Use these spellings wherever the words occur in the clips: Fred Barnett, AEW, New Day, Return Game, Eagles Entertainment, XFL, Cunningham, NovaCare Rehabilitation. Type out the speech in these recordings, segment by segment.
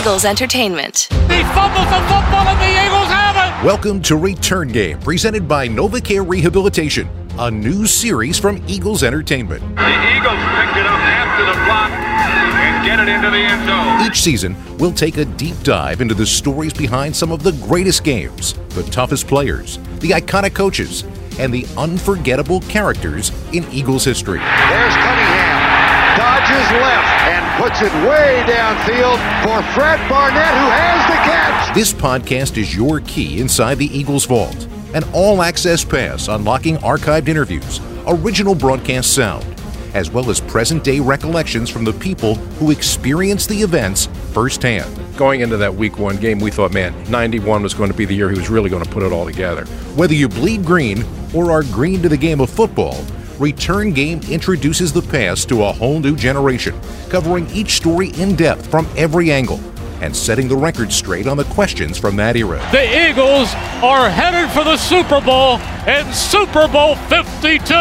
Eagles Entertainment. He fumbles the football and the Eagles have it! Welcome to Return Game, presented by NovaCare Rehabilitation, a new series from Eagles Entertainment. The Eagles picked it up after the block and get it into the end zone. Each season, we'll take a deep dive into the stories behind some of the greatest games, the toughest players, the iconic coaches, and the unforgettable characters in Eagles history. There's Cunningham, dodges left, and puts it way downfield for Fred Barnett, who has the catch. This podcast is your key inside the Eagles vault. An all-access pass unlocking archived interviews, original broadcast sound, as well as present-day recollections from the people who experienced the events firsthand. Going into that Week 1 game, we thought, man, 91 was going to be the year he was really going to put it all together. Whether you bleed green or are green to the game of football, Return Game introduces the past to a whole new generation, covering each story in depth from every angle and setting the record straight on the questions from that era. The Eagles are headed for the Super Bowl and Super Bowl 52.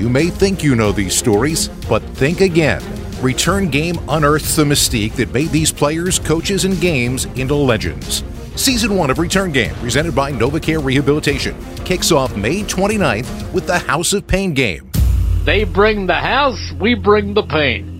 You may think you know these stories, but think again. Return Game unearths the mystique that made these players, coaches, and games into legends. Season 1 of Return Game, presented by NovaCare Rehabilitation, kicks off May 29th with the House of Pain game. They bring the house, we bring the pain.